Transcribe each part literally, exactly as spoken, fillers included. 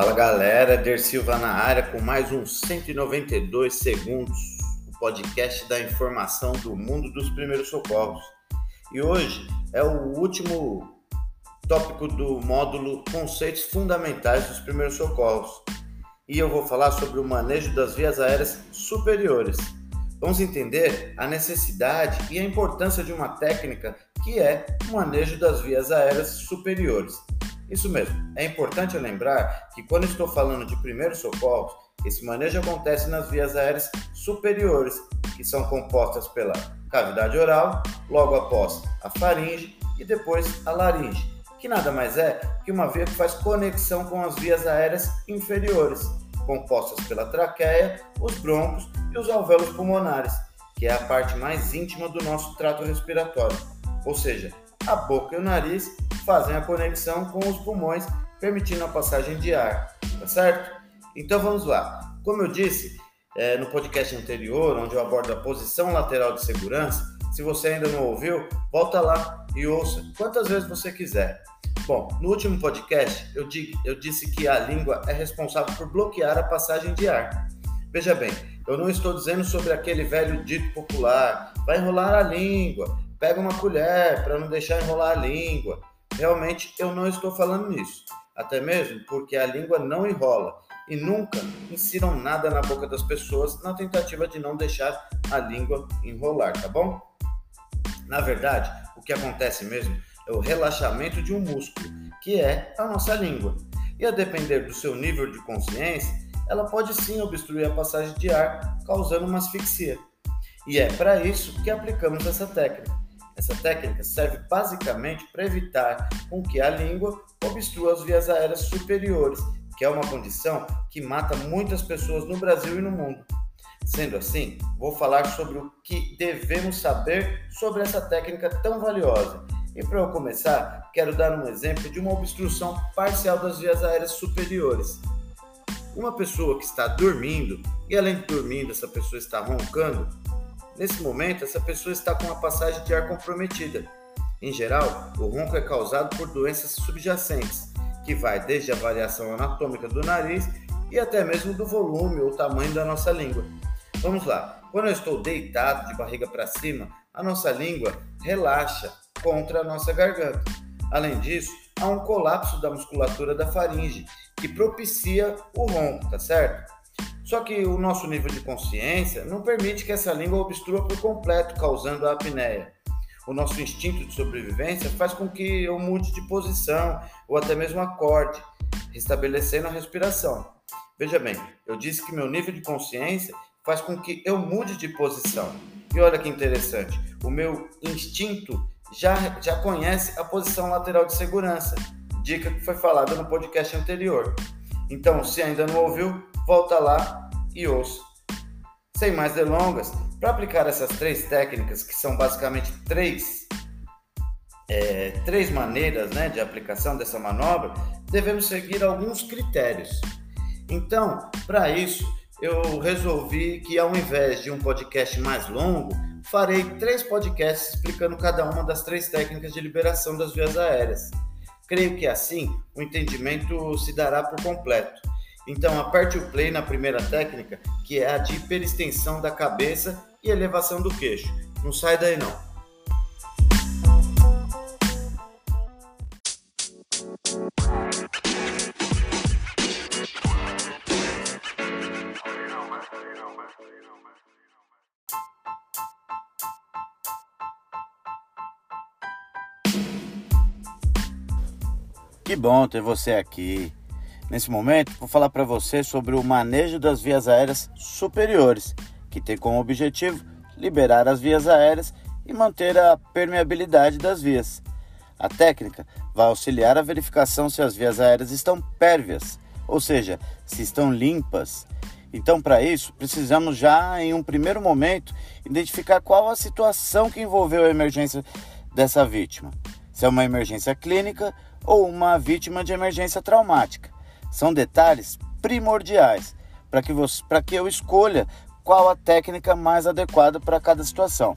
Fala galera, Der Silva na área com mais um cento e noventa e dois segundos, o podcast da informação do mundo dos primeiros socorros. E hoje é o último tópico do módulo Conceitos Fundamentais dos Primeiros Socorros. E eu vou falar sobre o manejo das vias aéreas superiores. Vamos entender a necessidade e a importância de uma técnica que é o manejo das vias aéreas superiores. Isso mesmo, é importante lembrar que quando estou falando de primeiros socorros, esse manejo acontece nas vias aéreas superiores, que são compostas pela cavidade oral, logo após a faringe e depois a laringe, que nada mais é que uma via que faz conexão com as vias aéreas inferiores, compostas pela traqueia, os brônquios e os alvéolos pulmonares, que é a parte mais íntima do nosso trato respiratório, ou seja, a boca e o nariz fazem a conexão com os pulmões, permitindo a passagem de ar, tá certo? Então vamos lá. Como eu disse é, no podcast anterior, onde eu abordo a posição lateral de segurança, se você ainda não ouviu, volta lá e ouça quantas vezes você quiser. Bom, no último podcast eu, di- eu disse que a língua é responsável por bloquear a passagem de ar. Veja bem, eu não estou dizendo sobre aquele velho dito popular, vai enrolar a língua, pega uma colher para não deixar enrolar a língua. Realmente eu não estou falando nisso, até mesmo porque a língua não enrola e nunca insiram nada na boca das pessoas na tentativa de não deixar a língua enrolar, tá bom? Na verdade, o que acontece mesmo é o relaxamento de um músculo, que é a nossa língua. E a depender do seu nível de consciência, ela pode sim obstruir a passagem de ar, causando uma asfixia. E é para isso que aplicamos essa técnica. Essa técnica serve basicamente para evitar com que a língua obstrua as vias aéreas superiores, que é uma condição que mata muitas pessoas no Brasil e no mundo. Sendo assim, vou falar sobre o que devemos saber sobre essa técnica tão valiosa. E para eu começar, quero dar um exemplo de uma obstrução parcial das vias aéreas superiores. Uma pessoa que está dormindo, e além de dormindo, essa pessoa está roncando, nesse momento, essa pessoa está com uma passagem de ar comprometida. Em geral, o ronco é causado por doenças subjacentes, que vai desde a variação anatômica do nariz e até mesmo do volume ou tamanho da nossa língua. Vamos lá, quando eu estou deitado de barriga para cima, a nossa língua relaxa contra a nossa garganta. Além disso, há um colapso da musculatura da faringe, que propicia o ronco, tá certo? Só que o nosso nível de consciência não permite que essa língua obstrua por completo, causando a apneia. O nosso instinto de sobrevivência faz com que eu mude de posição ou até mesmo acorde, restabelecendo a respiração. Veja bem, eu disse que meu nível de consciência faz com que eu mude de posição. E olha que interessante, o meu instinto já, já conhece a posição lateral de segurança, dica que foi falada no podcast anterior. Então, se ainda não ouviu, volta lá e ouça. Sem mais delongas, para aplicar essas três técnicas, que são basicamente três, é, três maneiras né, de aplicação dessa manobra, devemos seguir alguns critérios. Então, para isso, eu resolvi que ao invés de um podcast mais longo, farei três podcasts explicando cada uma das três técnicas de liberação das vias aéreas. Creio que assim o entendimento se dará por completo. Então, aperte o play na primeira técnica, que é a de hiperextensão da cabeça e elevação do queixo. Não sai daí, não. Que bom ter você aqui. Nesse momento, vou falar para você sobre o manejo das vias aéreas superiores, que tem como objetivo liberar as vias aéreas e manter a permeabilidade das vias. A técnica vai auxiliar a verificação se as vias aéreas estão pérvias, ou seja, se estão limpas. Então, para isso, precisamos já, em um primeiro momento, identificar qual a situação que envolveu a emergência dessa vítima. Se é uma emergência clínica ou uma vítima de emergência traumática. São detalhes primordiais para que, você, para que eu escolha qual a técnica mais adequada para cada situação.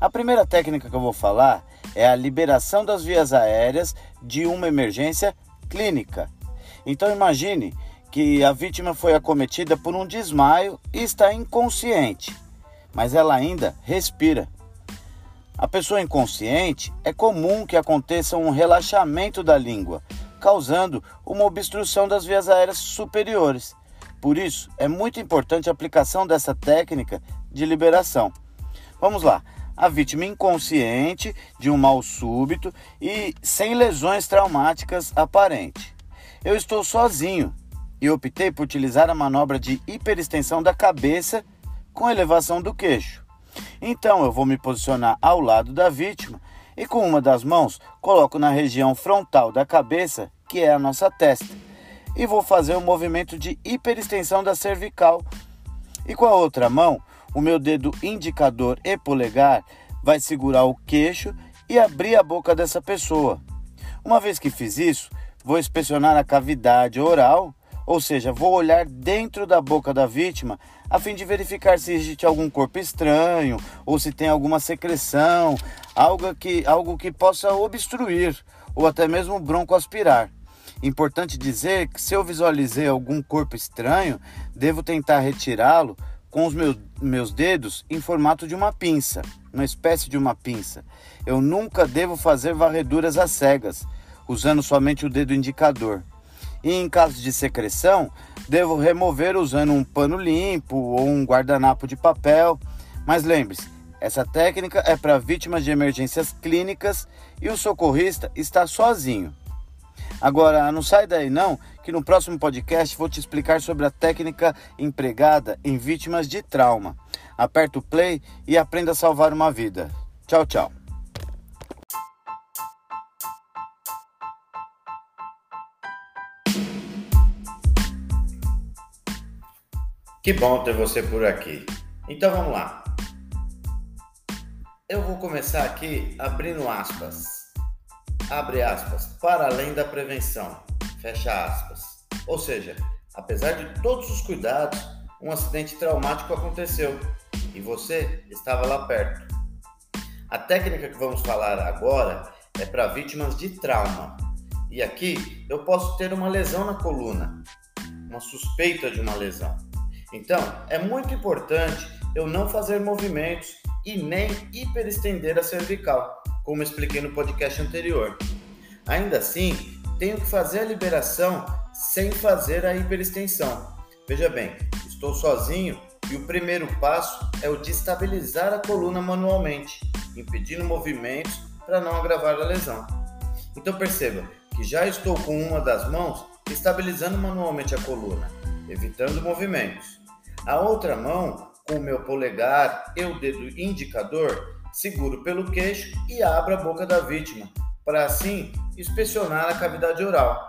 A primeira técnica que eu vou falar é a liberação das vias aéreas de uma emergência clínica. Então imagine que a vítima foi acometida por um desmaio e está inconsciente, mas ela ainda respira. A pessoa inconsciente é comum que aconteça um relaxamento da língua, causando uma obstrução das vias aéreas superiores. Por isso, é muito importante a aplicação dessa técnica de liberação. Vamos lá. A vítima inconsciente de um mal súbito e sem lesões traumáticas aparentes. Eu estou sozinho e optei por utilizar a manobra de hiperextensão da cabeça com elevação do queixo. Então eu vou me posicionar ao lado da vítima e com uma das mãos coloco na região frontal da cabeça, que é a nossa testa, e vou fazer um movimento de hiperextensão da cervical. E com a outra mão, o meu dedo indicador e polegar vai segurar o queixo e abrir a boca dessa pessoa. Uma vez que fiz isso, vou inspecionar a cavidade oral, ou seja, vou olhar dentro da boca da vítima a fim de verificar se existe algum corpo estranho ou se tem alguma secreção, algo que, algo que possa obstruir ou até mesmo broncoaspirar. Importante dizer que se eu visualizei algum corpo estranho, devo tentar retirá-lo com os meus, meus dedos em formato de uma pinça, uma espécie de uma pinça. Eu nunca devo fazer varreduras às cegas, usando somente o dedo indicador. E em caso de secreção, devo remover usando um pano limpo ou um guardanapo de papel. Mas lembre-se, essa técnica é para vítimas de emergências clínicas e o socorrista está sozinho. Agora, não sai daí não, que no próximo podcast vou te explicar sobre a técnica empregada em vítimas de trauma. Aperta o play e aprenda a salvar uma vida. Tchau, tchau. Que bom ter você por aqui. Então vamos lá. Eu vou começar aqui abrindo aspas. Abre aspas, para além da prevenção, fecha aspas. Ou seja, apesar de todos os cuidados, um acidente traumático aconteceu e você estava lá perto. A técnica que vamos falar agora é para vítimas de trauma. E aqui eu posso ter uma lesão na coluna, uma suspeita de uma lesão. Então, é muito importante eu não fazer movimentos e nem hiperestender a cervical, como expliquei no podcast anterior. Ainda assim, tenho que fazer a liberação sem fazer a hiperextensão. Veja bem, estou sozinho e o primeiro passo é o de estabilizar a coluna manualmente, impedindo movimentos para não agravar a lesão. Então perceba que já estou com uma das mãos estabilizando manualmente a coluna, evitando movimentos. A outra mão, com o meu polegar e o dedo indicador, seguro pelo queixo e abro a boca da vítima, para assim inspecionar a cavidade oral.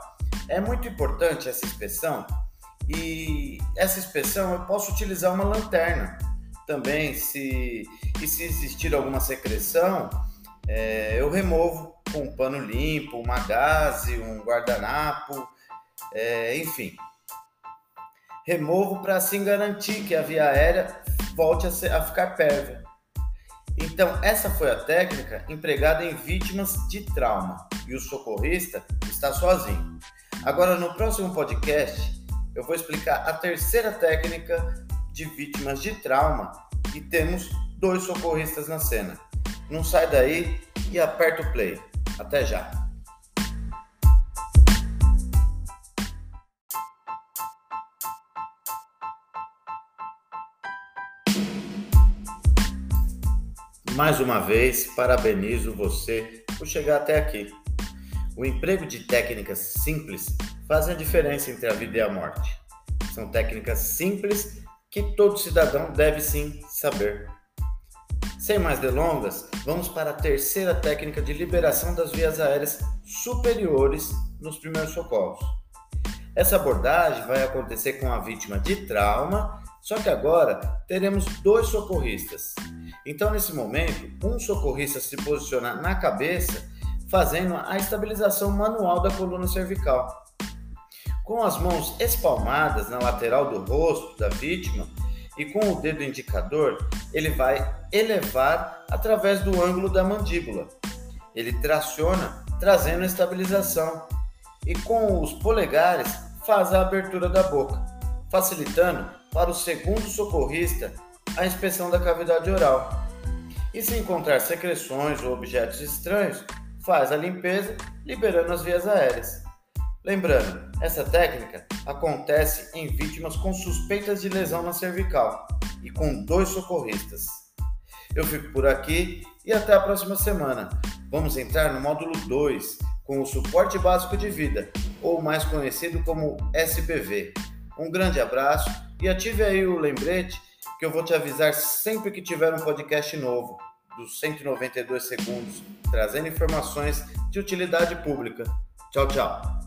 É muito importante essa inspeção e essa inspeção eu posso utilizar uma lanterna também, se, e se existir alguma secreção, é, eu removo com um pano limpo, uma gaze, um guardanapo, é, enfim. Removo para assim garantir que a via aérea volte a, ser, a ficar pérvia. Então, essa foi a técnica empregada em vítimas de trauma e o socorrista está sozinho. Agora, no próximo podcast, eu vou explicar a terceira técnica de vítimas de trauma e temos dois socorristas na cena. Não sai daí e aperta o play. Até já! Mais uma vez, parabenizo você por chegar até aqui. O emprego de técnicas simples faz a diferença entre a vida e a morte. São técnicas simples que todo cidadão deve sim saber. Sem mais delongas, vamos para a terceira técnica de liberação das vias aéreas superiores nos primeiros socorros. Essa abordagem vai acontecer com a vítima de trauma, só que agora teremos dois socorristas. Então, nesse momento, um socorrista se posiciona na cabeça, fazendo a estabilização manual da coluna cervical. Com as mãos espalmadas na lateral do rosto da vítima e com o dedo indicador, ele vai elevar através do ângulo da mandíbula. Ele traciona, trazendo a estabilização. E com os polegares, faz a abertura da boca, facilitando para o segundo socorrista a inspeção da cavidade oral. E se encontrar secreções ou objetos estranhos, faz a limpeza, liberando as vias aéreas. Lembrando, essa técnica acontece em vítimas com suspeitas de lesão na cervical e com dois socorristas. Eu fico por aqui e até a próxima semana. Vamos entrar no módulo dois, com o suporte básico de vida, ou mais conhecido como S B V. Um grande abraço e ative aí o lembrete que eu vou te avisar sempre que tiver um podcast novo, dos cento e noventa e dois segundos, trazendo informações de utilidade pública. Tchau, tchau!